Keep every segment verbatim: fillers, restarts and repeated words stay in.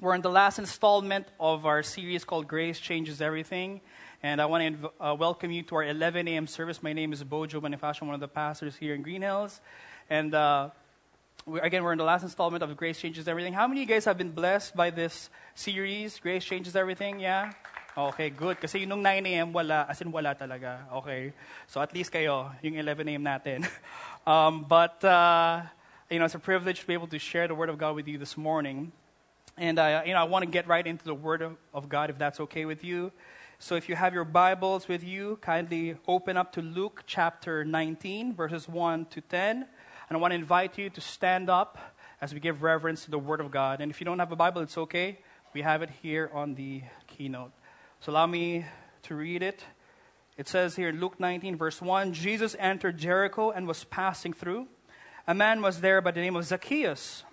We're in the last installment of our series called Grace Changes Everything. And I want to inv- uh, welcome you to our eleven a.m. service. My name is Bojo Bonifacio. I'm one of the pastors here in Green Hills. And uh, we, again, we're in the last installment of Grace Changes Everything. How many of you guys have been blessed by this series, Grace Changes Everything? Yeah? Okay, good. Kasi yung nine a.m. wala, as in wala talaga. Okay. So at least kayo, yung eleven a.m. natin. um, but, uh, you know, it's a privilege to be able to share the Word of God with you this morning. And I, you know, I want to get right into the Word of, of God, if that's okay with you. So if you have your Bibles with you, kindly open up to Luke chapter nineteen, verses one to ten. And I want to invite you to stand up as we give reverence to the Word of God. And if you don't have a Bible, it's okay. We have it here on the keynote. So allow me to read it. It says here in Luke nineteen, verse one, Jesus entered Jericho and was passing through. A man was there by the name of Zacchaeus.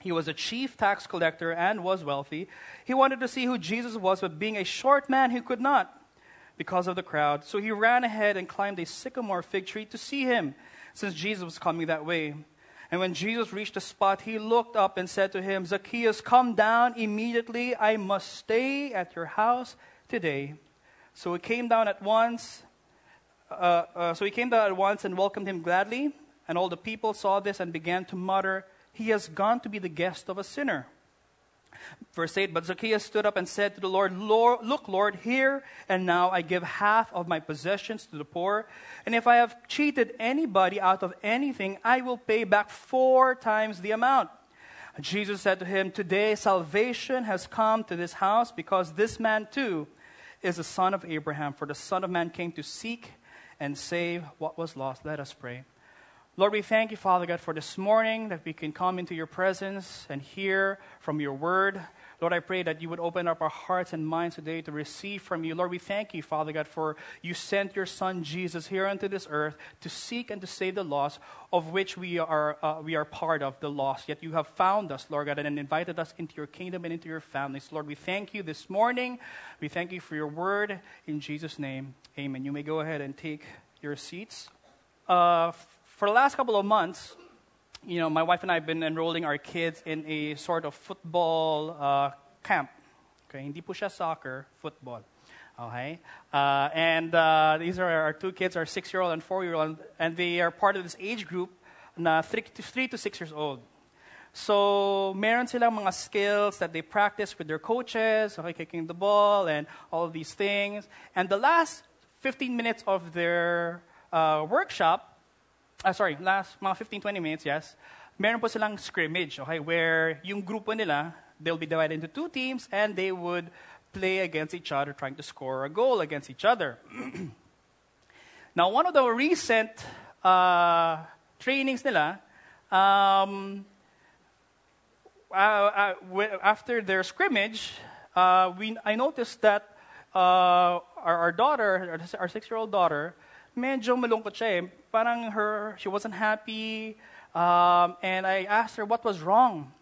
He was a chief tax collector and was wealthy. He wanted to see who Jesus was, but being a short man, he could not because of the crowd. So he ran ahead and climbed a sycamore fig tree to see him, since Jesus was coming that way. And when Jesus reached the spot, he looked up and said to him, Zacchaeus, come down immediately. I must stay at your house today. So he came down at once. Uh, uh, so he came down at once and welcomed him gladly. And all the people saw this and began to mutter, he has gone to be the guest of a sinner. Verse eight, but Zacchaeus stood up and said to the Lord, Lord, look, Lord, here and now I give half of my possessions to the poor. And if I have cheated anybody out of anything, I will pay back four times the amount. Jesus said to him, today salvation has come to this house, because this man too is the son of Abraham. For the Son of Man came to seek and save what was lost. Let us pray. Lord, we thank you, Father God, for this morning, that we can come into your presence and hear from your word. Lord, I pray that you would open up our hearts and minds today to receive from you. Lord, we thank you, Father God, for you sent your Son Jesus here unto this earth to seek and to save the lost, of which we are uh, we are part of the lost. Yet you have found us, Lord God, and invited us into your kingdom and into your families. Lord, we thank you this morning. We thank you for your word. In Jesus' name, amen. You may go ahead and take your seats. Uh, For the last couple of months, you know, my wife and I have been enrolling our kids in a sort of football uh, camp. Okay, hindi po siya soccer, football. Okay, uh, and uh, these are our two kids, our six-year-old and four-year-old, and they are part of this age group na three to, three to six years old. So, meron silang mga skills that they practice with their coaches, okay, kicking the ball and all of these things. And the last fifteen minutes of their uh, workshop, Uh, sorry, last mga fifteen to twenty minutes, yes. Meron po silang scrimmage, okay, where yung grupo nila, they'll be divided into two teams and they would play against each other, trying to score a goal against each other. Now, one of the recent uh, trainings nila, um, uh, uh, after their scrimmage, uh, we I noticed that uh, our, our daughter, our six-year-old daughter, medyo malungkot siya eh. Parang her, she wasn't happy. Um, and I asked her what was wrong.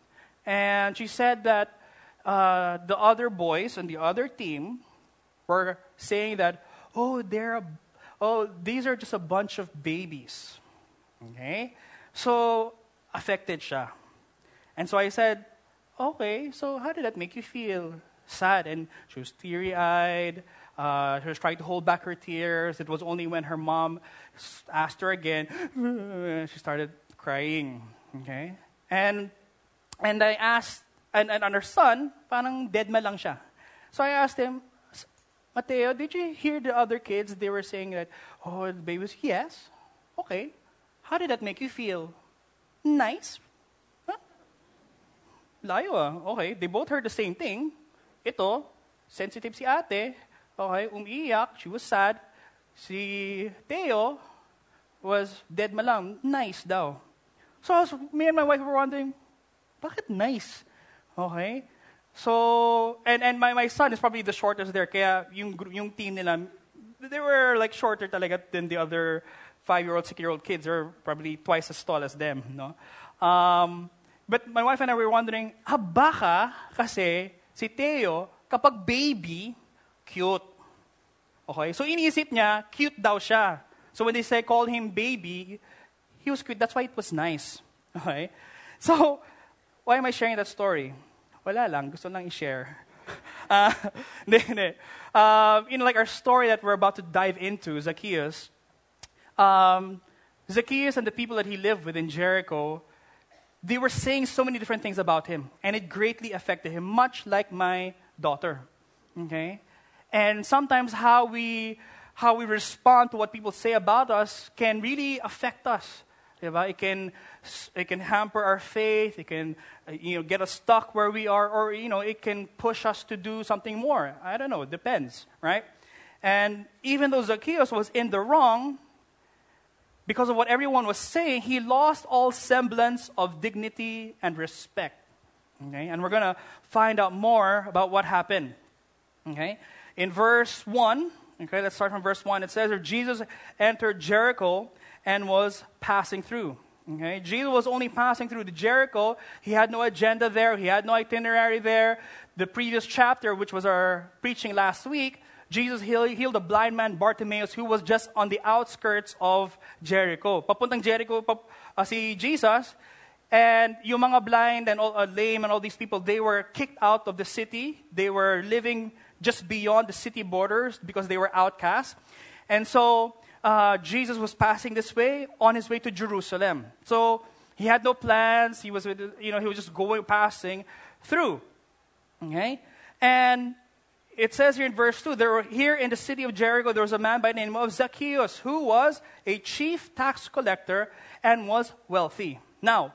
And she said that uh, the other boys on the other team were saying that, oh, they're, a, oh, these are just a bunch of babies. Okay? So, affected siya. And so I said, okay, so how did that make you feel? Sad. And she was teary-eyed. Uh, she was trying to hold back her tears. It was only when her mom asked her again, she started crying. Okay, and and I asked, and and on her son, parang dead ma lang siya. So I asked him, Mateo, did you hear the other kids? They were saying that, oh, the babies. Yes. Okay. How did that make you feel? Nice. Huh? Layo ah. Okay. They both heard the same thing. Ito, sensitive si ate. Okay, umiiyak. She was sad. Si Teo was dead malam. Nice daw. So I was, me and my wife were wondering, bakit nice? Okay? So, and, and my, my son is probably the shortest there. Kaya yung, yung team nila, they were like shorter talaga than the other five-year-old, six-year-old kids. They're probably twice as tall as them. No? Um, but my wife and I were wondering, ah, baka kasi si Teo, kapag baby, cute. Okay? So, iniisip niya, cute daw siya. So, when they say, call him baby, he was cute. That's why it was nice. Okay? So, why am I sharing that story? Wala lang, gusto lang i-share. Uh, ne, ne. Uh, you know, like our story that we're about to dive into, Zacchaeus. Um, Zacchaeus and the people that he lived with in Jericho, they were saying so many different things about him, and it greatly affected him, much like my daughter. Okay? And sometimes how we how we respond to what people say about us can really affect us. It can it can hamper our faith. It can you know get us stuck where we are, or you know it can push us to do something more. I don't know. It depends, right? And even though Zacchaeus was in the wrong, because of what everyone was saying, he lost all semblance of dignity and respect. Okay, and we're gonna find out more about what happened. Okay, in verse one. Okay, let's start from verse one. It says, Jesus entered Jericho and was passing through. Okay? Jesus was only passing through the Jericho. He had no agenda there. He had no itinerary there. The previous chapter, which was our preaching last week, Jesus healed a blind man, Bartimaeus, who was just on the outskirts of Jericho. Papuntang Jericho pap- uh, si Jesus, and yung mga blind and all, uh, lame and all these people, they were kicked out of the city. They were living just beyond the city borders because they were outcasts. And so Uh, Jesus was passing this way on his way to Jerusalem. So he had no plans. He was, you know, he was just going, passing through. Okay, and it says here in verse two, there were here in the city of Jericho there was a man by the name of Zacchaeus, who was a chief tax collector and was wealthy. Now,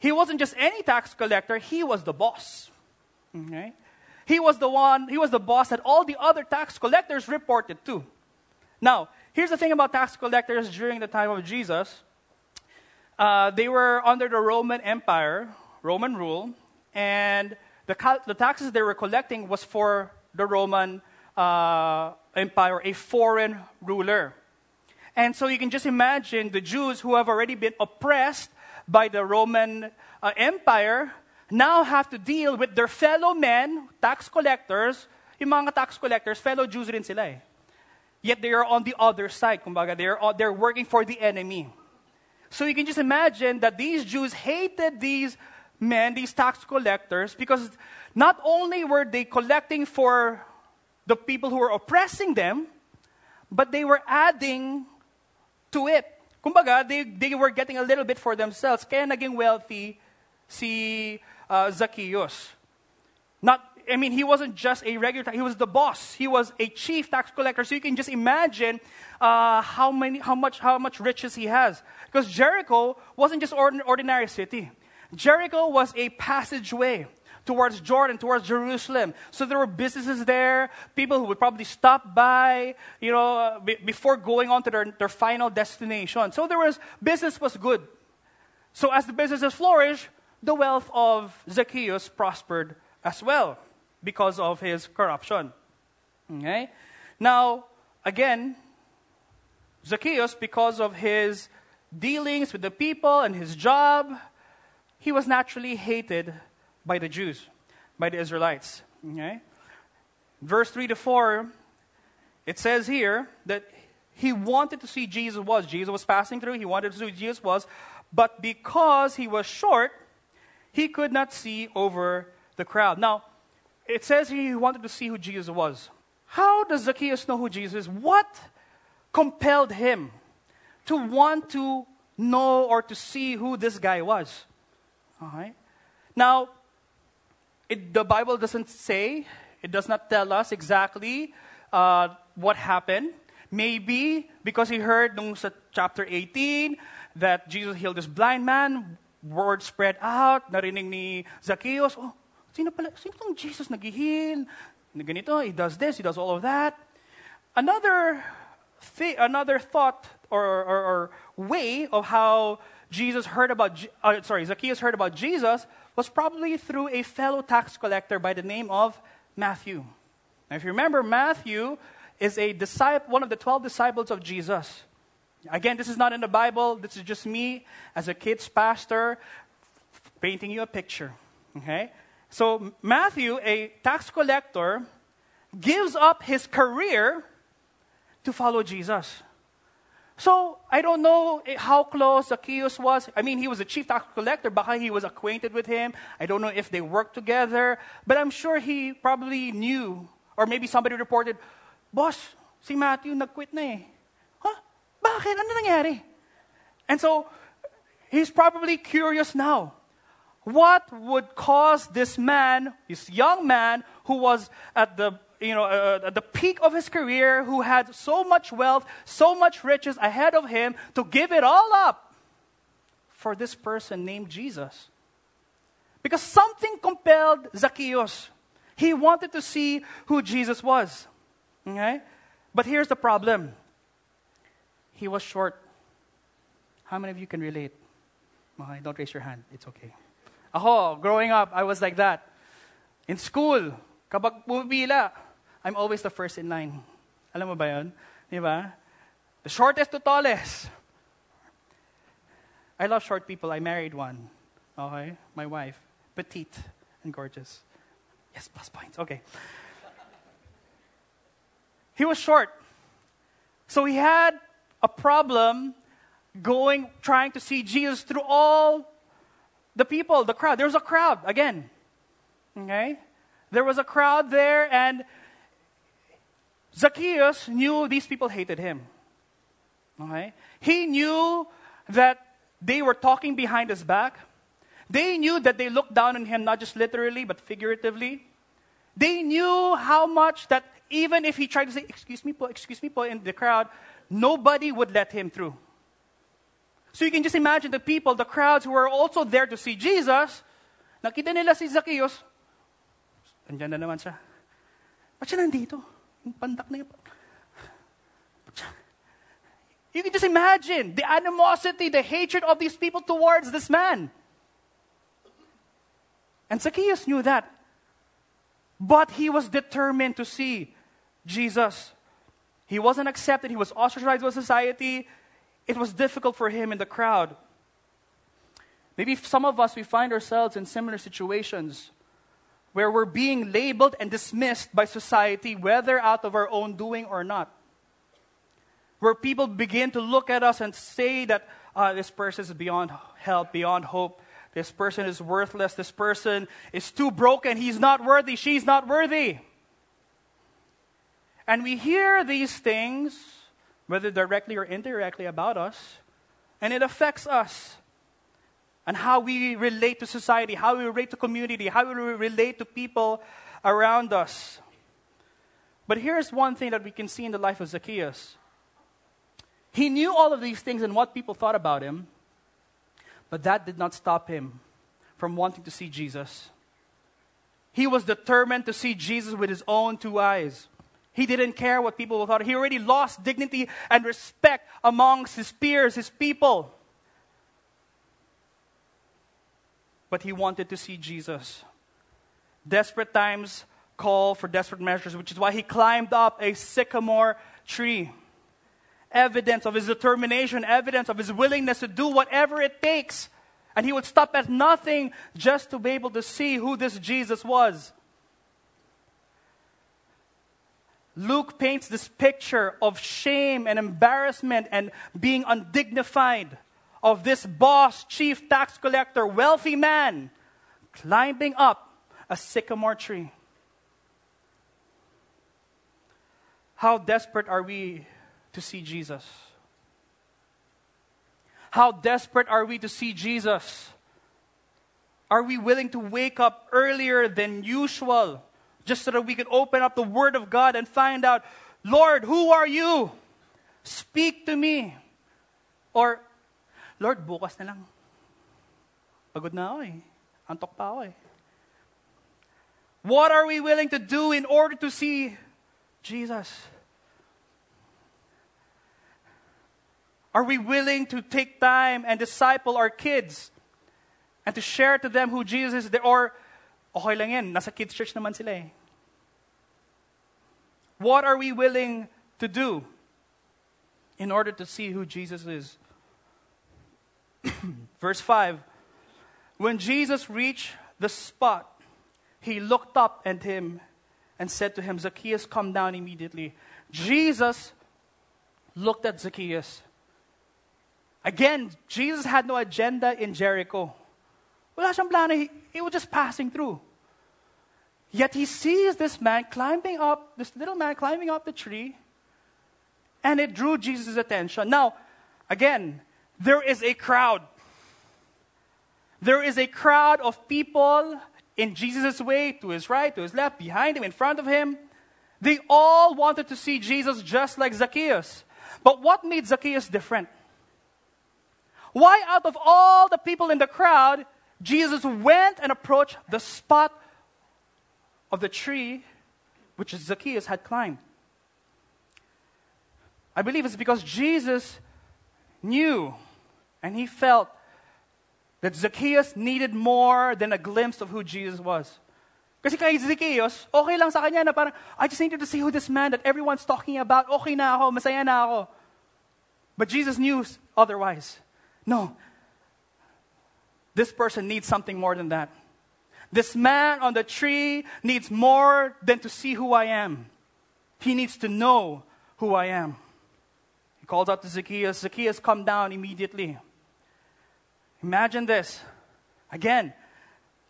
he wasn't just any tax collector; he was the boss. Okay, he was the one. He was the boss that all the other tax collectors reported to. Now, here's the thing about tax collectors during the time of Jesus. Uh, they were under the Roman Empire, Roman rule, and the, cal- the taxes they were collecting was for the Roman uh, Empire, a foreign ruler. And so you can just imagine the Jews who have already been oppressed by the Roman uh, Empire now have to deal with their fellow men, tax collectors. Yung mga tax collectors, fellow Jews rin sila eh. Yet they are on the other side. Kumbaga, they are, they're working for the enemy. So you can just imagine that these Jews hated these men, these tax collectors, because not only were they collecting for the people who were oppressing them, but they were adding to it. Kumbaga, they, they were getting a little bit for themselves. Kaya naging wealthy si uh, Zacchaeus. Not I mean, he wasn't just a regular tax. He was the boss. He was a chief tax collector. So you can just imagine uh, how many, how much, how much riches he has. Because Jericho wasn't just ordin- ordinary city. Jericho was a passageway towards Jordan, towards Jerusalem. So there were businesses there, people who would probably stop by, you know, b- before going on to their, their final destination. So there was business was good. So as the businesses flourished, the wealth of Zacchaeus prospered as well, because of his corruption. Okay? Now, again, Zacchaeus, because of his dealings with the people and his job, he was naturally hated by the Jews, by the Israelites. Okay? Verse three to four, it says here that he wanted to see Jesus was. Jesus was passing through. He wanted to see who Jesus was. But because he was short, he could not see over the crowd. Now, it says he wanted to see who Jesus was. How does Zacchaeus know who Jesus is? What compelled him to want to know or to see who this guy was? All right. Now, it, the Bible doesn't say, it does not tell us exactly uh, what happened. Maybe because he heard nung sa chapter eighteen that Jesus healed this blind man, word spread out, narinig ni Zacchaeus, oh, Sino pala, sino tong Jesus nag-heal? Ganito, he does this, he does all of that. Another thi- another thought or, or, or way of how Jesus heard about, Je- uh, sorry, Zacchaeus heard about Jesus was probably through a fellow tax collector by the name of Matthew. Now, if you remember, Matthew is a disciple, one of the twelve disciples of Jesus. Again, this is not in the Bible. This is just me as a kid's pastor painting you a picture. Okay? So Matthew, a tax collector, gives up his career to follow Jesus. So, I don't know how close Zacchaeus was. I mean, he was a chief tax collector. Baka he was acquainted with him. I don't know if they worked together. But I'm sure he probably knew. Or maybe somebody reported, Boss, si Matthew nag-quit na eh. Huh? Bakit? Ano nangyari? And so, he's probably curious now. What would cause this man, this young man, who was at the you know, uh, at the peak of his career, who had so much wealth, so much riches ahead of him, to give it all up for this person named Jesus? Because something compelled Zacchaeus. He wanted to see who Jesus was. Okay? But here's the problem. He was short. How many of you can relate? Okay, don't raise your hand. It's okay. Aho, growing up, I was like that. In school, kapag pumipila, I'm always the first in line. Alam mo ba yun? Diba? The shortest to tallest. I love short people. I married one. Okay? My wife. Petite and gorgeous. Yes, plus points. Okay. He was short. So he had a problem going, trying to see Jesus through all the people, the crowd. There was a crowd again. Okay? There was a crowd there, and Zacchaeus knew these people hated him. Okay? He knew that they were talking behind his back. They knew that they looked down on him, not just literally, but figuratively. They knew how much that even if he tried to say, excuse me, po, excuse me, po, in the crowd, nobody would let him through. So you can just imagine the people, the crowds who were also there to see Jesus. Nakita nila si Zacchaeus. Andiyan na naman siya. Ba't siya nandito? Yung pandak na yun. You can just imagine the animosity, the hatred of these people towards this man. And Zacchaeus knew that. But he was determined to see Jesus. He wasn't accepted. He was ostracized by society. It was difficult for him in the crowd. Maybe some of us, we find ourselves in similar situations where we're being labeled and dismissed by society, whether out of our own doing or not. Where people begin to look at us and say that uh, this person is beyond help, beyond hope. This person is worthless. This person is too broken. He's not worthy. She's not worthy. And we hear these things, whether directly or indirectly, about us, and it affects us and how we relate to society, how we relate to community, how we relate to people around us. But here's one thing that we can see in the life of Zacchaeus. He knew all of these things and what people thought about him, but that did not stop him from wanting to see Jesus. He was determined to see Jesus with his own two eyes. He didn't care what people thought. He already lost dignity and respect amongst his peers, his people. But he wanted to see Jesus. Desperate times call for desperate measures, which is why he climbed up a sycamore tree. Evidence of his determination, evidence of his willingness to do whatever it takes. And he would stop at nothing just to be able to see who this Jesus was. Luke paints this picture of shame and embarrassment and being undignified of this boss, chief tax collector, wealthy man climbing up a sycamore tree. How desperate are we to see Jesus? How desperate are we to see Jesus? Are we willing to wake up earlier than usual just so that we can open up the Word of God and find out, Lord, who are you? Speak to me. Or, Lord, bukas na lang. Pagod na ako eh. Antok pa ako eh. What are we willing to do in order to see Jesus? Are we willing to take time and disciple our kids and to share to them who Jesus is? Or, okay lang yan, nasa kids church naman sila eh. What are we willing to do in order to see who Jesus is? Verse five, when Jesus reached the spot, he looked up at him and said to him, Zacchaeus, come down immediately. Jesus looked at Zacchaeus Again, Jesus had no agenda in Jericho. Wala siyang plano. He, he was just passing through. Yet he sees this man climbing up, this little man climbing up the tree, and it drew Jesus' attention. Now, again, there is a crowd. There is a crowd of people in Jesus' way, to his right, to his left, behind him, in front of him. They all wanted to see Jesus just like Zacchaeus. But what made Zacchaeus different? Why, out of all the people in the crowd, Jesus went and approached the spot of the tree which Zacchaeus had climbed? I believe it's because Jesus knew and he felt that Zacchaeus needed more than a glimpse of who Jesus was. Kasi kay Zacchaeus, okay lang sa kanya na parang, I just needed to see who this man that everyone's talking about, okay na ako, masaya na ako. But Jesus knew otherwise. No. This person needs something more than that. This man on the tree needs more than to see who I am. He needs to know who I am. He calls out to Zacchaeus. Zacchaeus, come down immediately. Imagine this. Again,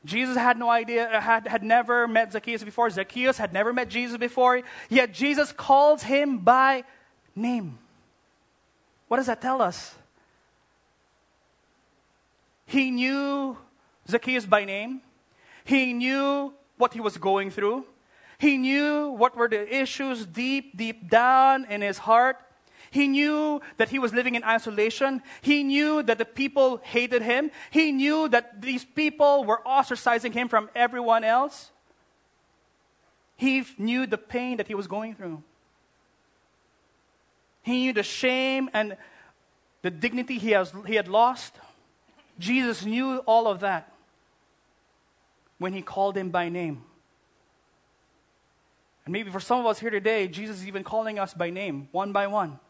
Jesus had no idea, had, had never met Zacchaeus before. Zacchaeus had never met Jesus before. Yet Jesus calls him by name. What does that tell us? He knew Zacchaeus by name. He knew what he was going through. He knew what were the issues deep, deep down in his heart. He knew that he was living in isolation. He knew that the people hated him. He knew that these people were ostracizing him from everyone else. He knew the pain that he was going through. He knew the shame and the dignity he has, he had lost. Jesus knew all of that when he called him by name. And maybe for some of us here today, Jesus is even calling us by name, one by one.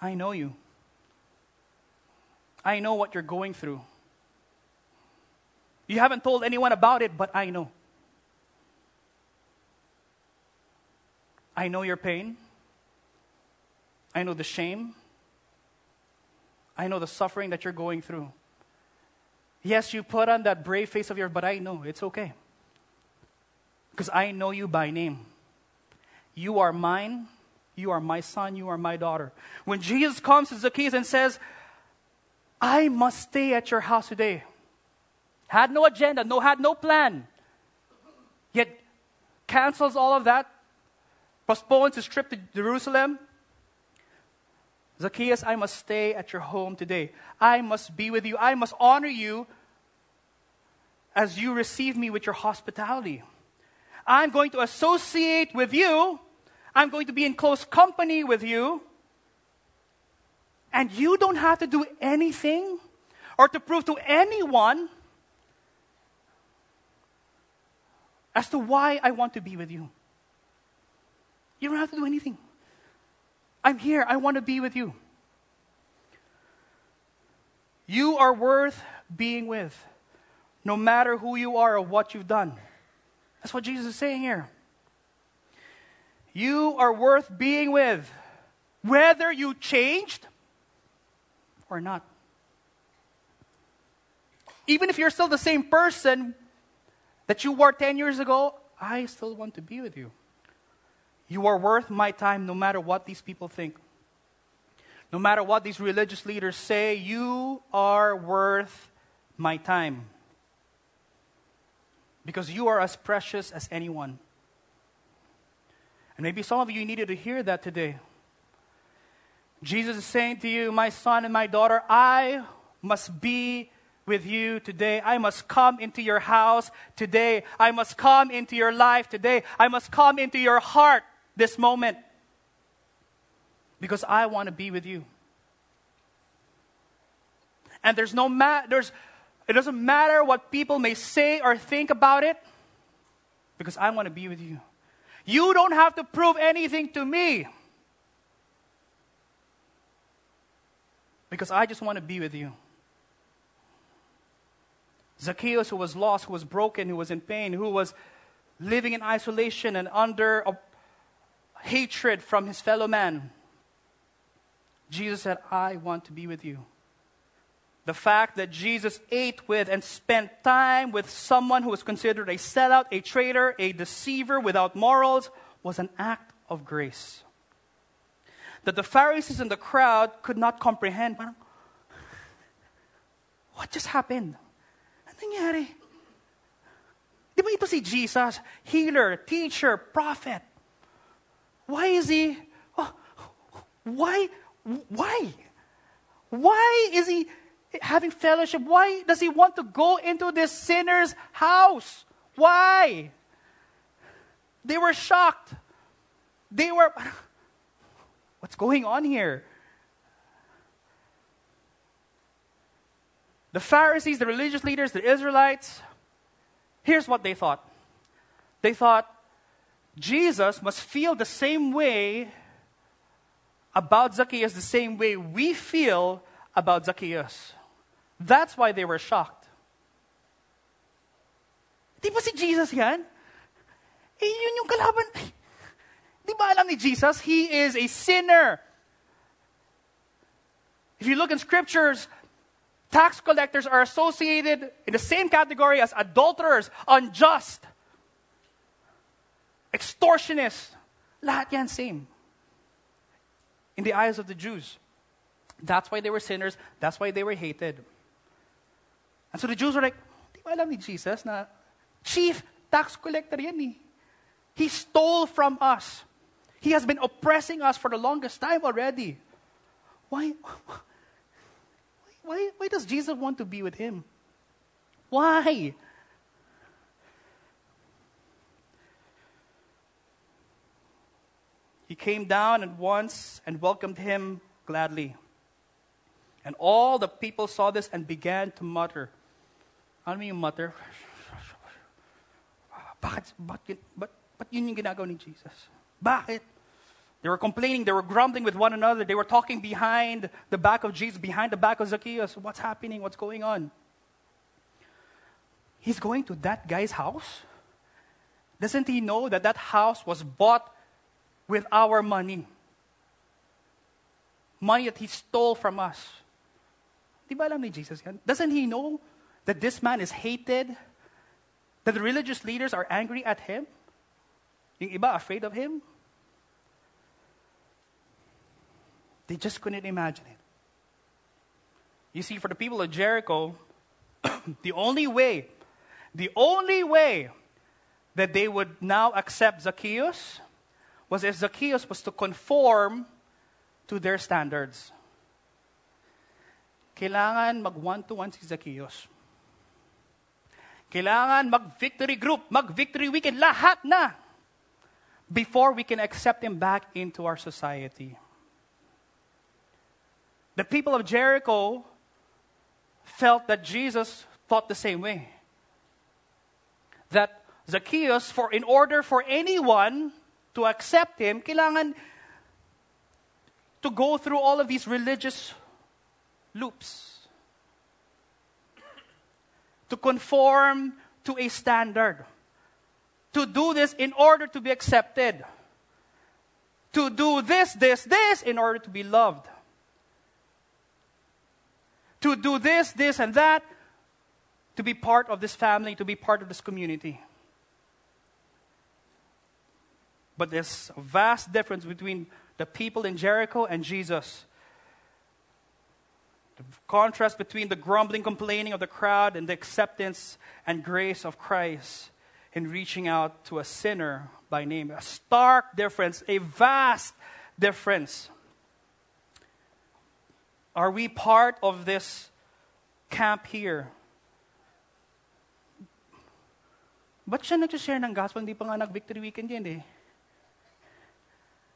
I know you. I know what you're going through. You haven't told anyone about it, but I know. I know your pain. I know the shame. I know the suffering that you're going through. Yes, you put on that brave face of yours, but I know it's okay. Because I know you by name. You are mine. You are my son. You are my daughter. When Jesus comes to Zacchaeus and says, I must stay at your house today. Had no agenda, no, had no plan. Yet cancels all of that. Postpones his trip to Jerusalem. Zacchaeus, I must stay at your home today. I must be with you. I must honor you as you receive me with your hospitality. I'm going to associate with you. I'm going to be in close company with you. And you don't have to do anything or to prove to anyone as to why I want to be with you. You don't have to do anything. I'm here. I want to be with you. You are worth being with, no matter who you are or what you've done. That's what Jesus is saying here. You are worth being with, whether you changed or not. Even if you're still the same person that you were ten years ago, I still want to be with you. You are worth my time no matter what these people think. No matter what these religious leaders say, you are worth my time. Because you are as precious as anyone. And maybe some of you needed to hear that today. Jesus is saying to you, my son and my daughter, I must be with you today. I must come into your house today. I must come into your life today. I must come into your heart this moment, because I want to be with you. And there's no ma- there's it doesn't matter what people may say or think about it, because I want to be with you. You don't have to prove anything to me, because I just want to be with you. Zacchaeus, who was lost, who was broken, who was in pain, who was living in isolation and under a hatred from his fellow man, Jesus said, I want to be with you. The fact that Jesus ate with and spent time with someone who was considered a sellout, a traitor, a deceiver without morals was an act of grace that the Pharisees and the crowd could not comprehend. What just happened? Ano nangyari? Di ba ito si Jesus? Healer, teacher, prophet. Why is he... Oh, why? Why? Why is he... having fellowship? Why does he want to go into this sinner's house? Why? They were shocked. They were, what's going on here? The Pharisees, the religious leaders, the Israelites, here's what they thought. They thought Jesus must feel the same way about Zacchaeus, the same way we feel about Zacchaeus. That's why they were shocked. Di ba si Jesus yan? Eh, yun yung kalaban. Di ba alam ni Jesus? He is a sinner. If you look in scriptures, tax collectors are associated in the same category as adulterers, unjust, extortionists. Lahat yan same. In the eyes of the Jews. That's why they were sinners. That's why they were hated. And so the Jews were like, di ba alam ni Jesus na chief tax collector yan eh. He stole from us. He has been oppressing us for the longest time already. Why, why, why does Jesus want to be with him? Why? He came down at once and welcomed him gladly. And all the people saw this and began to mutter. Ano yung mutter? Bakit? Bakit? But but yun yung ginagawa ni Jesus. Bakit? They were complaining. They were grumbling with one another. They were talking behind the back of Jesus, behind the back of Zacchaeus. What's happening? What's going on? He's going to that guy's house? Doesn't he know that that house was bought with our money? Money that he stole from us. Di ba alam ni Jesus yan? Doesn't he know that this man is hated? That the religious leaders are angry at him? Yung iba afraid of him? They just couldn't imagine it. You see, for the people of Jericho, the only way, the only way that they would now accept Zacchaeus was if Zacchaeus was to conform to their standards. Kailangan mag one-to-one si Zacchaeus. Kailangan mag-victory group, mag-victory weekend, lahat na, before we can accept him back into our society. The people of Jericho felt that Jesus thought the same way. That Zacchaeus, for in order for anyone to accept him, kailangan to go through all of these religious loops, to conform to a standard, to do this in order to be accepted, to do this, this, this in order to be loved, to do this, this, and that, to be part of this family, to be part of this community. But there's a vast difference between the people in Jericho and Jesus. The contrast between the grumbling, complaining of the crowd and the acceptance and grace of Christ in reaching out to a sinner by name. A stark difference, a vast difference. Are we part of this camp here? Ba't siya nag-share ng gospel? Hindi pa nga nag-victory weekend yan eh.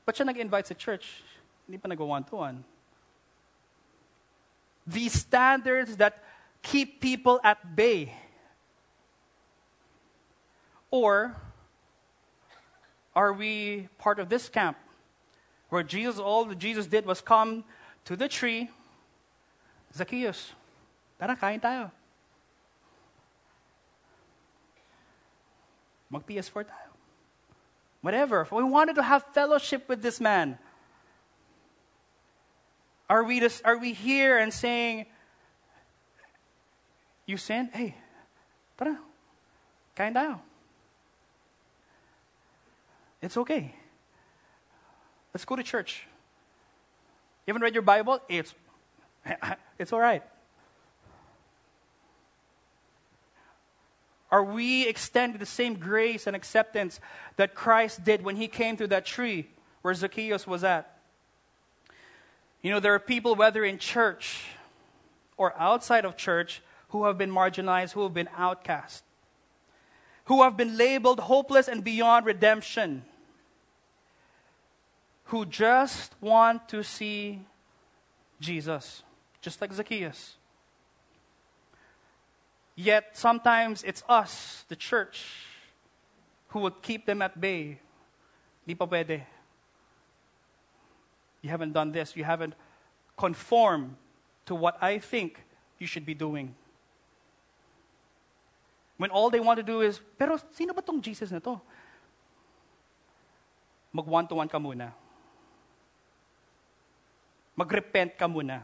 But siya nag-invite sa church, hindi pa nag-go one-to-one. These standards that keep people at bay. Or, are we part of this camp where Jesus, all that Jesus did was come to the tree, Zacchaeus, tara, kain tayo. Mag-P S four tayo. Whatever. We wanted to have fellowship with this man. Are we just, are we here and saying, you sin? Hey, tara, kain tayo. It's okay. Let's go to church. You haven't read your Bible? It's, it's all right. Are we extending the same grace and acceptance that Christ did when he came through that tree where Zacchaeus was at? You know, there are people, whether in church or outside of church, who have been marginalized, who have been outcast, who have been labeled hopeless and beyond redemption, who just want to see Jesus, just like Zacchaeus. Yet sometimes it's us, the church, who will keep them at bay. Di pa pwede. You haven't done this. You haven't conformed to what I think you should be doing. When all they want to do is, pero sino ba tong Jesus na to? Mag one-to-one ka muna. Mag-repent ka muna.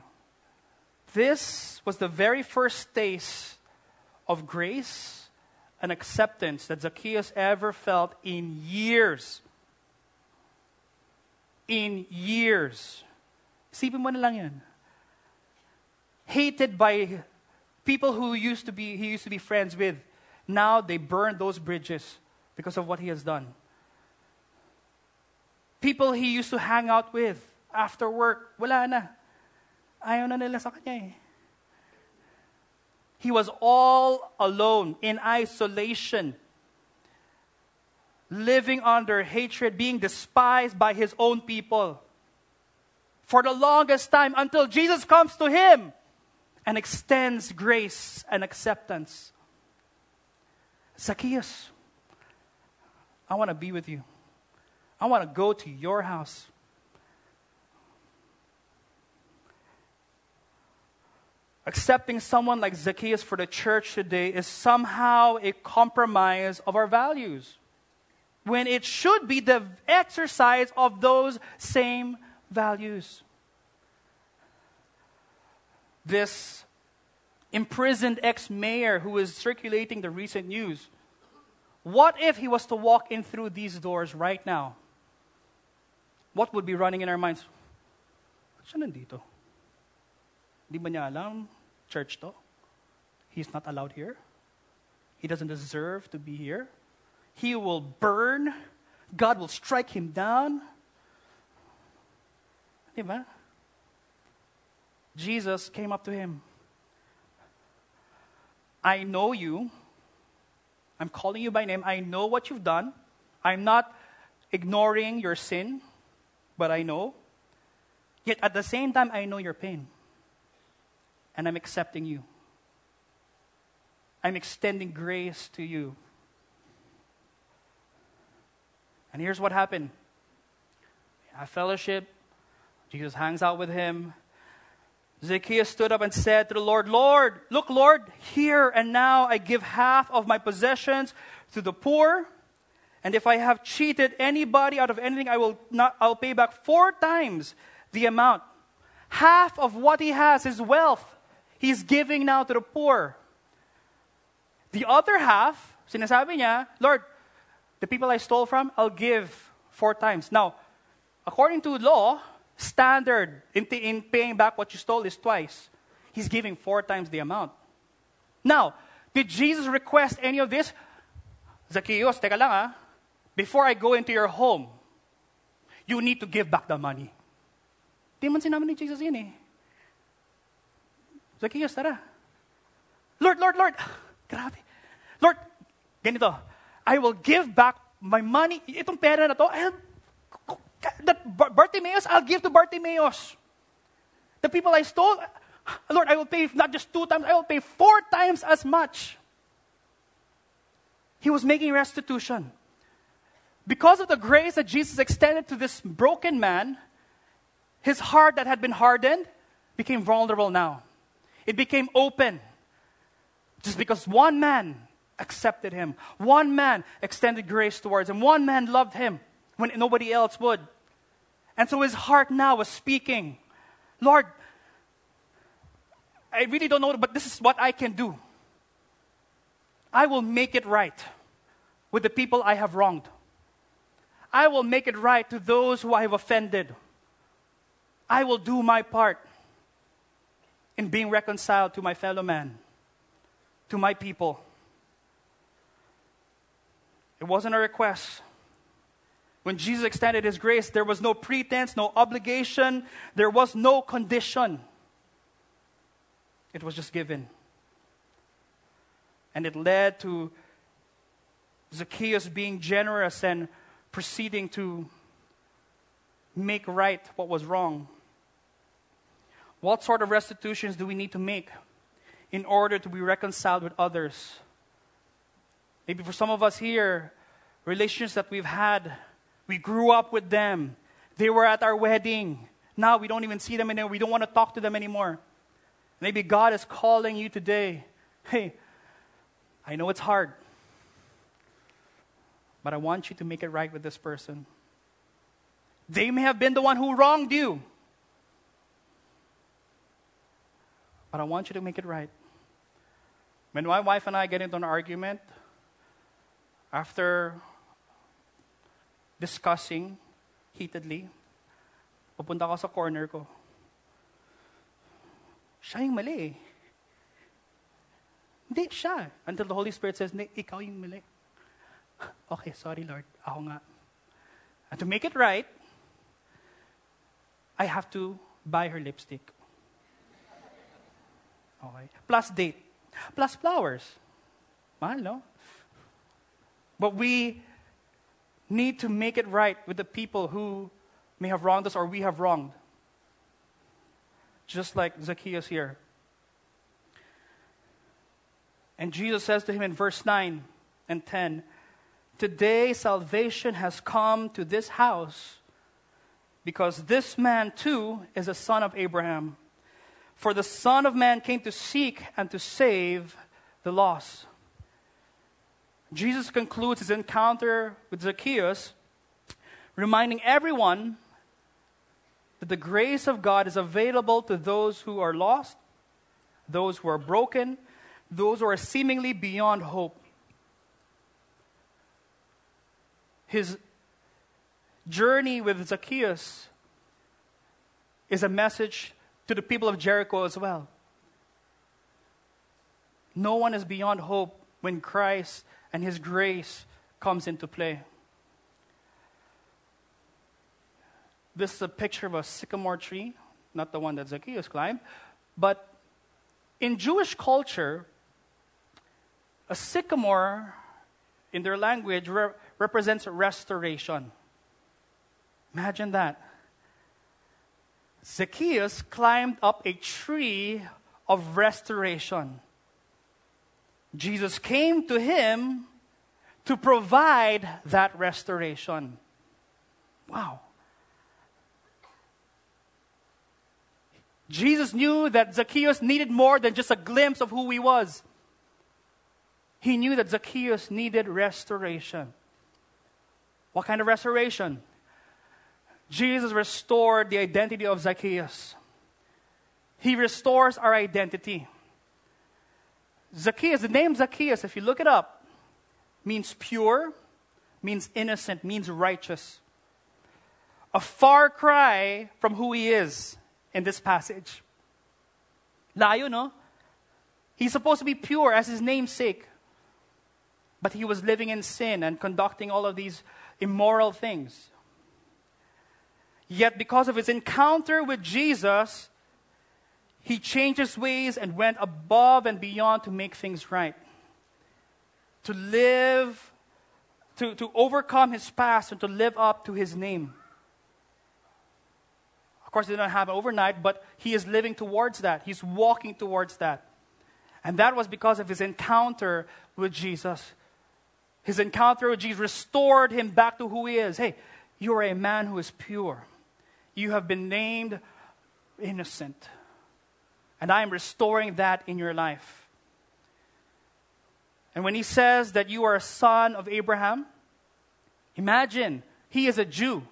This was the very first taste of grace and acceptance that Zacchaeus ever felt in years. In years. Isipin mo na lang yan. Hated by people who used to be, he used to be friends with. Now they burn those bridges because of what he has done. People he used to hang out with after work, wala na. Ayaw na nila sa kanya eh. He was all alone, in isolation, living under hatred, being despised by his own people for the longest time until Jesus comes to him and extends grace and acceptance. Zacchaeus, I want to be with you. I want to go to your house. Accepting someone like Zacchaeus for the church today is somehow a compromise of our values, when it should be the exercise of those same values. This imprisoned ex-mayor who is circulating the recent news, what if he was to walk in through these doors right now? What would be running in our minds? Siya nandito? Di ba niya alam? Church to. He's not allowed here. He doesn't deserve to be here. He will burn. God will strike him down. Di ba? Jesus came up to him. I know you. I'm calling you by name. I know what you've done. I'm not ignoring your sin, but I know. Yet at the same time, I know your pain. And I'm accepting you. I'm extending grace to you. And here's what happened. They have fellowship. Jesus hangs out with him. Zacchaeus stood up and said to the Lord, Lord, look, Lord, here and now I give half of my possessions to the poor. And if I have cheated anybody out of anything, I will not, I'll pay back four times the amount. Half of what he has, his wealth, he's giving now to the poor. The other half, sinasabi niya, Lord, the people I stole from, I'll give four times. Now, according to law, standard in, t- in paying back what you stole is twice. He's giving four times the amount. Now, did Jesus request any of this? Zacchaeus, teka lang ah, before I go into your home, you need to give back the money. Di man sinabi ni Jesus yun eh. Zacchaeus, tara. Lord, Lord, Lord. Grabe. Lord, ganito. I will give back my money. Itong pera na to, I'll, that Bartimaeus, I'll give to Bartimaeus. The people I stole, Lord, I will pay not just two times, I will pay four times as much. He was making restitution. Because of the grace that Jesus extended to this broken man, his heart that had been hardened became vulnerable now. It became open. Just because one man accepted him. One man extended grace towards him. One man loved him when nobody else would. And so his heart now was speaking. Lord, I really don't know, but this is what I can do. I will make it right with the people I have wronged. I will make it right to those who I have offended. I will do my part in being reconciled to my fellow man, to my people. It wasn't a request. When Jesus extended his grace, there was no pretense, no obligation. There was no condition. It was just given. And it led to Zacchaeus being generous and proceeding to make right what was wrong. What sort of restitutions do we need to make in order to be reconciled with others? Maybe for some of us here, relationships that we've had, we grew up with them. They were at our wedding. Now we don't even see them anymore. We don't want to talk to them anymore. Maybe God is calling you today. Hey, I know it's hard, but I want you to make it right with this person. They may have been the one who wronged you, but I want you to make it right. When my wife and I get into an argument, after discussing heatedly, pupunta ako sa corner ko. Siya yung mali eh. Hindi, siya. Until the Holy Spirit says, hindi, ikaw yung mali. Okay, sorry Lord, ako nga. And to make it right, I have to buy her lipstick. Okay. Plus date. Plus flowers. Mahal, no? But we need to make it right with the people who may have wronged us or we have wronged. Just like Zacchaeus here. And Jesus says to him in verse nine and ten, "Today salvation has come to this house, because this man too is a son of Abraham. For the Son of Man came to seek and to save the lost." Jesus concludes his encounter with Zacchaeus, reminding everyone that the grace of God is available to those who are lost, those who are broken, those who are seemingly beyond hope. His journey with Zacchaeus is a message to the people of Jericho as well. No one is beyond hope when Christ and his grace comes into play. This is a picture of a sycamore tree, not the one that Zacchaeus climbed, but in Jewish culture, a sycamore, in their language, re- represents restoration. Imagine that. Zacchaeus climbed up a tree of restoration. Jesus came to him to provide that restoration. Wow. Jesus knew that Zacchaeus needed more than just a glimpse of who he was. He knew that Zacchaeus needed restoration. What kind of restoration? Jesus restored the identity of Zacchaeus. He restores our identity. Zacchaeus, the name Zacchaeus, if you look it up, means pure, means innocent, means righteous. A far cry from who he is in this passage. Layo, no? He's supposed to be pure as his namesake. But he was living in sin and conducting all of these immoral things. Yet because of his encounter with Jesus, he changed his ways and went above and beyond to make things right. To live, to, to overcome his past and to live up to his name. Of course, it didn't happen overnight, but he is living towards that. He's walking towards that. And that was because of his encounter with Jesus. His encounter with Jesus restored him back to who he is. Hey, you are a man who is pure. You have been named innocent. And I am restoring that in your life. And when he says that you are a son of Abraham, imagine, he is a Jew.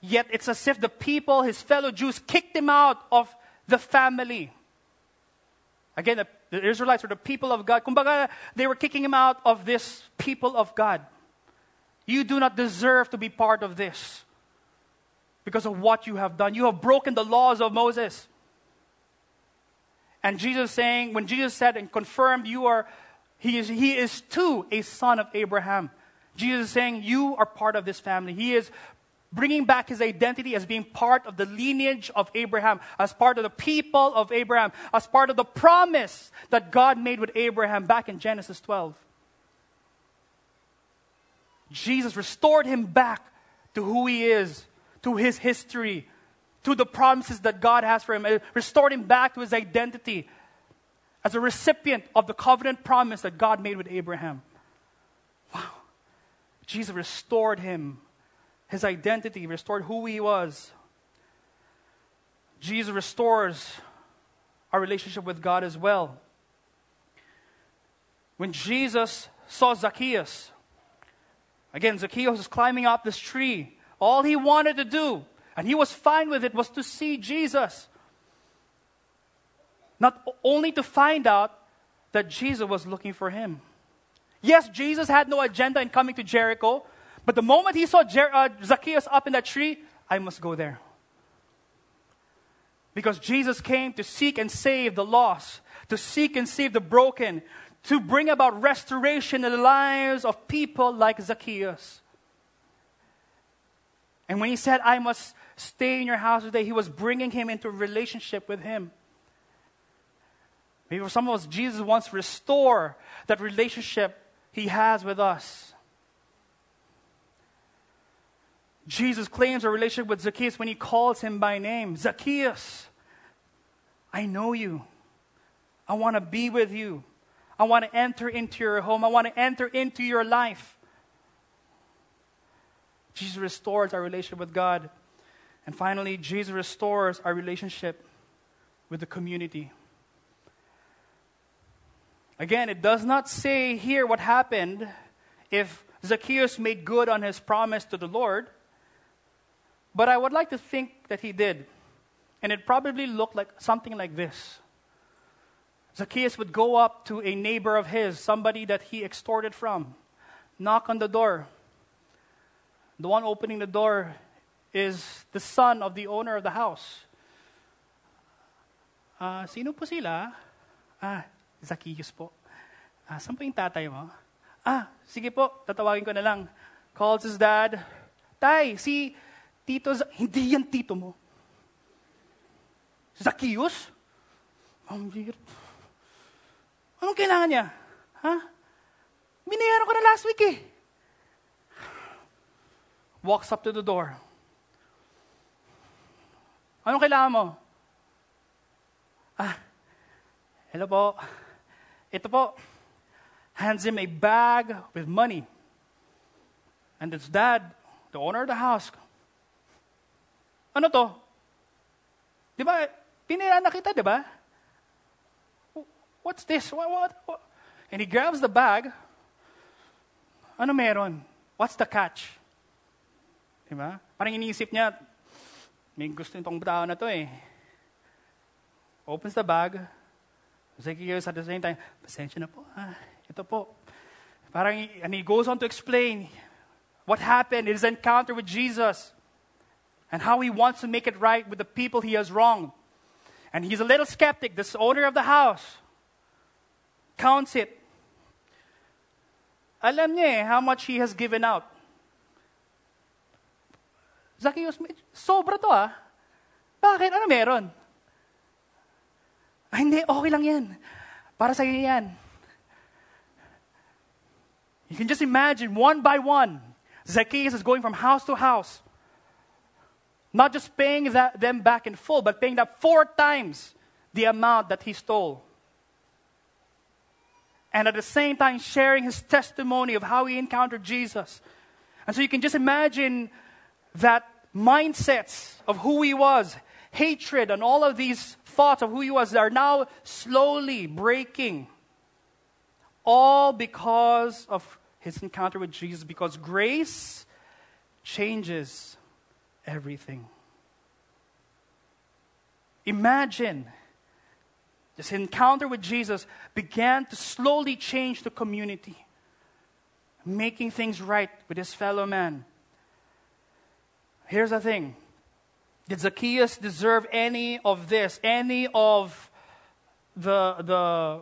Yet it's as if the people, his fellow Jews, kicked him out of the family. Again, the, the Israelites were the people of God. Kumbaga, they were kicking him out of this people of God. You do not deserve to be part of this because of what you have done. You have broken the laws of Moses. And Jesus saying, when Jesus said and confirmed, you are, he is, he is too a son of Abraham. Jesus is saying, you are part of this family. He is bringing back his identity as being part of the lineage of Abraham, as part of the people of Abraham, as part of the promise that God made with Abraham back in Genesis twelve. Jesus restored him back to who he is, to his history, to the promises that God has for him, and restored him back to his identity as a recipient of the covenant promise that God made with Abraham. Wow. Jesus restored him. His identity, restored who he was. Jesus restores our relationship with God as well. When Jesus saw Zacchaeus, again, Zacchaeus was climbing up this tree. All he wanted to do, and he was fine with it, was to see Jesus. Not only to find out that Jesus was looking for him. Yes, Jesus had no agenda in coming to Jericho. But the moment he saw Jer- uh, Zacchaeus up in that tree, I must go there. Because Jesus came to seek and save the lost, to seek and save the broken, to bring about restoration in the lives of people like Zacchaeus. And when he said, I must stay in your house today, he was bringing him into a relationship with him. Maybe for some of us, Jesus wants to restore that relationship he has with us. Jesus claims a relationship with Zacchaeus when he calls him by name. Zacchaeus, I know you. I want to be with you. I want to enter into your home. I want to enter into your life. Jesus restores our relationship with God. And finally, Jesus restores our relationship with the community. Again, it does not say here what happened if Zacchaeus made good on his promise to the Lord. But I would like to think that he did. And it probably looked like something like this. Zacchaeus would go up to a neighbor of his, somebody that he extorted from, knock on the door. The one opening the door is the son of the owner of the house. Uh, sino po sila? Ah, Zacchaeus po. Ah, saan po yung tatay mo? Ah, sige po, tatawagin ko na lang. Calls his dad. Tay, si... Tito, hindi yan tito mo. Zacchaeus? Ang weird. Anong kailangan niya? Ha? Binayaran ko na last week eh. Walks up to the door. Anong kailangan mo? Ah, hello po. Ito po. Hands him a bag with money. And his dad, the owner of the house, ano to? Di ba? Piniraan na kita, di ba? What's this? What, what, what? And he grabs the bag. Ano meron? What's the catch? Di ba? Parang iniisip niya, may gusto nitong tao na to eh. Opens the bag. Zacchaeus at the same time, pasensya na po. Ah, ito po. Parang, and he goes on to explain what happened in his encounter with Jesus. And how he wants to make it right with the people he has wronged. And he's a little skeptic. This owner of the house counts it. Alam niya eh, how much he has given out. Zacchaeus, sobra to ah. Bakit? Ano meron? Ay, hindi, okay lang yan. Para sa'yo yan. You can just imagine, one by one, Zacchaeus is going from house to house. Not just paying that, them back in full, but paying them four times the amount that he stole. And at the same time, sharing his testimony of how he encountered Jesus. And so you can just imagine that mindsets of who he was, hatred and all of these thoughts of who he was, are now slowly breaking. All because of his encounter with Jesus. Because grace changes everything. Imagine this encounter with Jesus began to slowly change the community, making things right with his fellow man. Here's the thing. Did Zacchaeus deserve any of this, any of the, the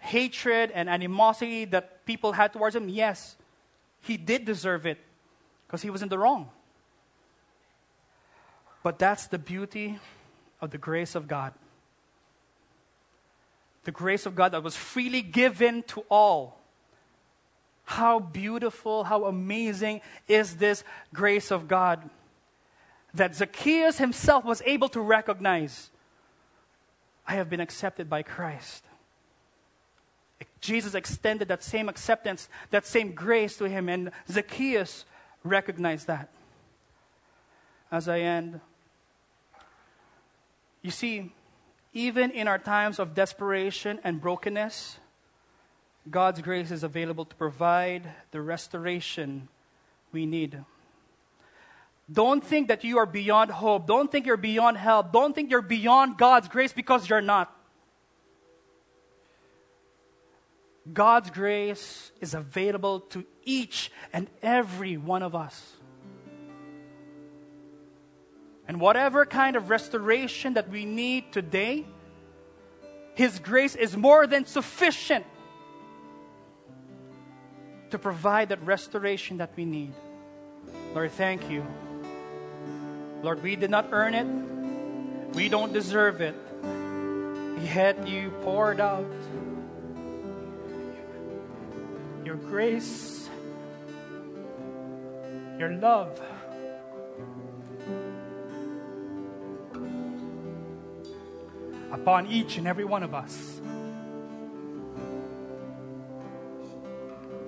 hatred and animosity that people had towards him? Yes, he did deserve it because he was in the wrong. But that's the beauty of the grace of God. The grace of God that was freely given to all. How beautiful, how amazing is this grace of God that Zacchaeus himself was able to recognize. I have been accepted by Christ. Jesus extended that same acceptance, that same grace to him, and Zacchaeus recognized that. As I end, you see, even in our times of desperation and brokenness, God's grace is available to provide the restoration we need. Don't think that you are beyond hope. Don't think you're beyond help. Don't think you're beyond God's grace, because you're not. God's grace is available to each and every one of us. And whatever kind of restoration that we need today, His grace is more than sufficient to provide that restoration that we need. Lord, thank you. Lord, we did not earn it. We don't deserve it. Yet you poured out your grace, your love. Upon each and every one of us.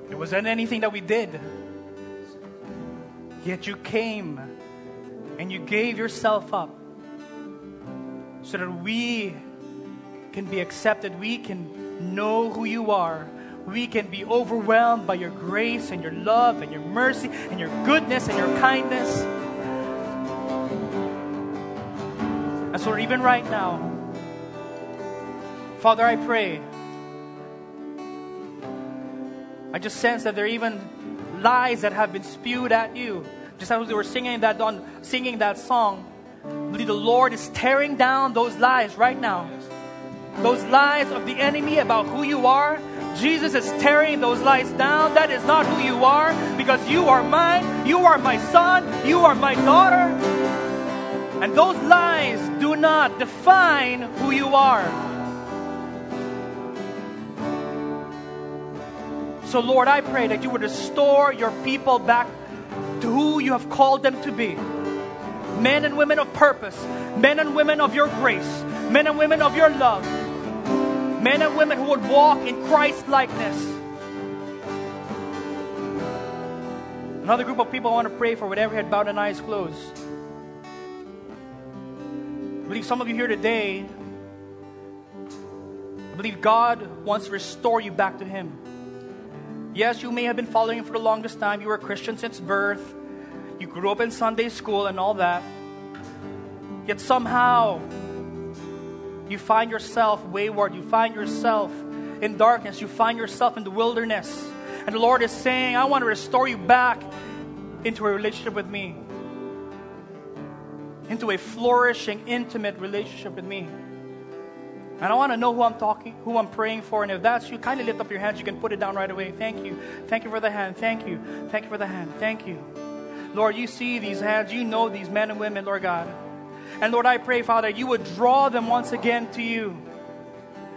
It wasn't anything that we did. Yet you came and you gave yourself up so that we can be accepted. We can know who you are. We can be overwhelmed by your grace and your love and your mercy and your goodness and your kindness. And so even right now, Father, I pray. I just sense that there are even lies that have been spewed at you. Just as we were singing that on, singing that song, I believe the Lord is tearing down those lies right now. Those lies of the enemy about who you are. Jesus is tearing those lies down. That is not who you are, because you are mine. You are my son. You are my daughter. And those lies do not define who you are. So, Lord, I pray that you would restore your people back to who you have called them to be. Men and women of purpose. Men and women of your grace. Men and women of your love. Men and women who would walk in Christ-likeness. Another group of people I want to pray for with every head bowed and eyes closed. I believe some of you here today, I believe God wants to restore you back to Him. Yes, you may have been following him for the longest time. You were a Christian since birth. You grew up in Sunday school and all that. Yet somehow, you find yourself wayward. You find yourself in darkness. You find yourself in the wilderness. And the Lord is saying, I want to restore you back into a relationship with me. Into a flourishing, intimate relationship with me. And I want to know who I'm talking, who I'm praying for. And if that's you, kindly lift up your hands. You can put it down right away. Thank you. Thank you for the hand. Thank you. Thank you for the hand. Thank you. Lord, you see these hands. You know these men and women, Lord God. And Lord, I pray, Father, you would draw them once again to you.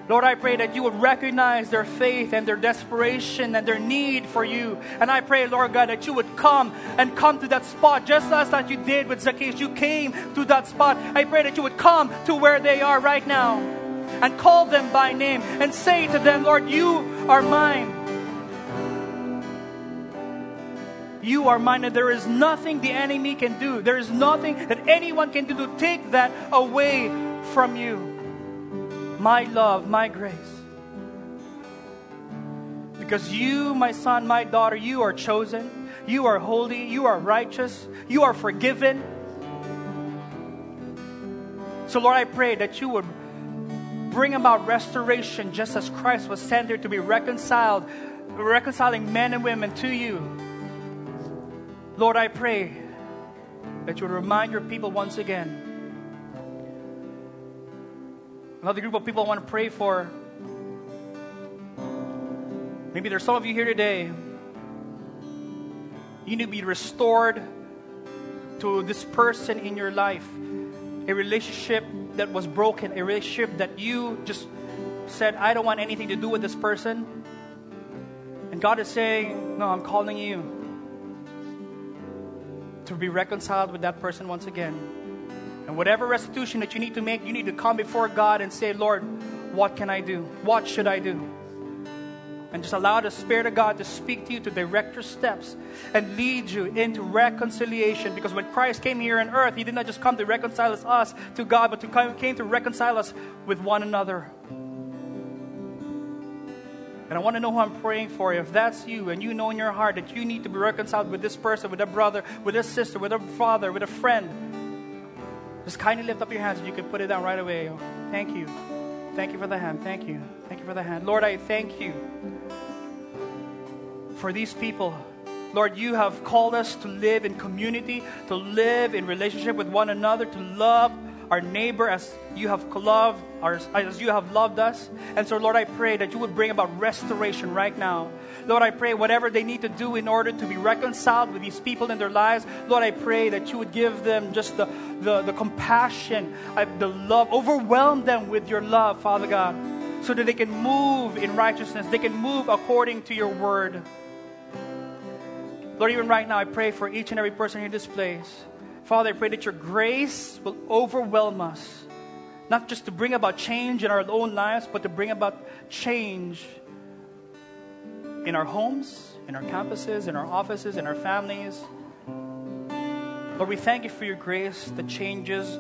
Lord, I pray that you would recognize their faith and their desperation and their need for you. And I pray, Lord God, that you would come and come to that spot just as that you did with Zacchaeus. You came to that spot. I pray that you would come to where they are right now. And call them by name and say to them, Lord, you are mine. You are mine, and there is nothing the enemy can do. There is nothing that anyone can do to take that away from you. My love, my grace. Because you, my son, my daughter, you are chosen. You are holy. You are righteous. You are forgiven. So Lord, I pray that you would bring about restoration just as Christ was sent here to be reconciled, reconciling men and women to you. Lord, I pray that you would remind your people once again. Another group of people I want to pray for. Maybe there's some of you here today. You need to be restored to this person in your life. A relationship that was broken. A relationship that you just said, I don't want anything to do with this person. And God is saying, no, I'm calling you to be reconciled with that person once again. And whatever restitution that you need to make, you need to come before God and say, Lord, what can I do? What should I do? And just allow the Spirit of God to speak to you, to direct your steps and lead you into reconciliation. Because when Christ came here on earth, He did not just come to reconcile us to God, but to came to reconcile us with one another. And I want to know who I'm praying for. If that's you and you know in your heart that you need to be reconciled with this person, with a brother, with a sister, with a father, with a friend, just kindly lift up your hands and you can put it down right away. Thank you. Thank you for the hand. Thank you. Thank you for the hand. Lord, I thank you for these people. Lord, you have called us to live in community, to live in relationship with one another, to love our neighbor as you have loved our, as you have loved us. And so, Lord, I pray that you would bring about restoration right now. Lord, I pray whatever they need to do in order to be reconciled with these people in their lives, Lord, I pray that you would give them just the, the, the compassion, the love, overwhelm them with your love, Father God, so that they can move in righteousness. They can move according to your word. Lord, even right now, I pray for each and every person in this place. Father, I pray that your grace will overwhelm us, not just to bring about change in our own lives, but to bring about change in our homes, in our campuses, in our offices, in our families. Lord, we thank you for your grace that changes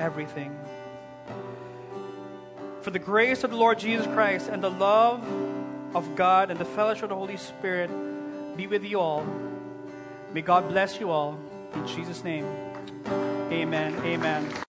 everything. For the grace of the Lord Jesus Christ and the love of God and the fellowship of the Holy Spirit be with you all. May God bless you all. In Jesus' name. Amen. Amen.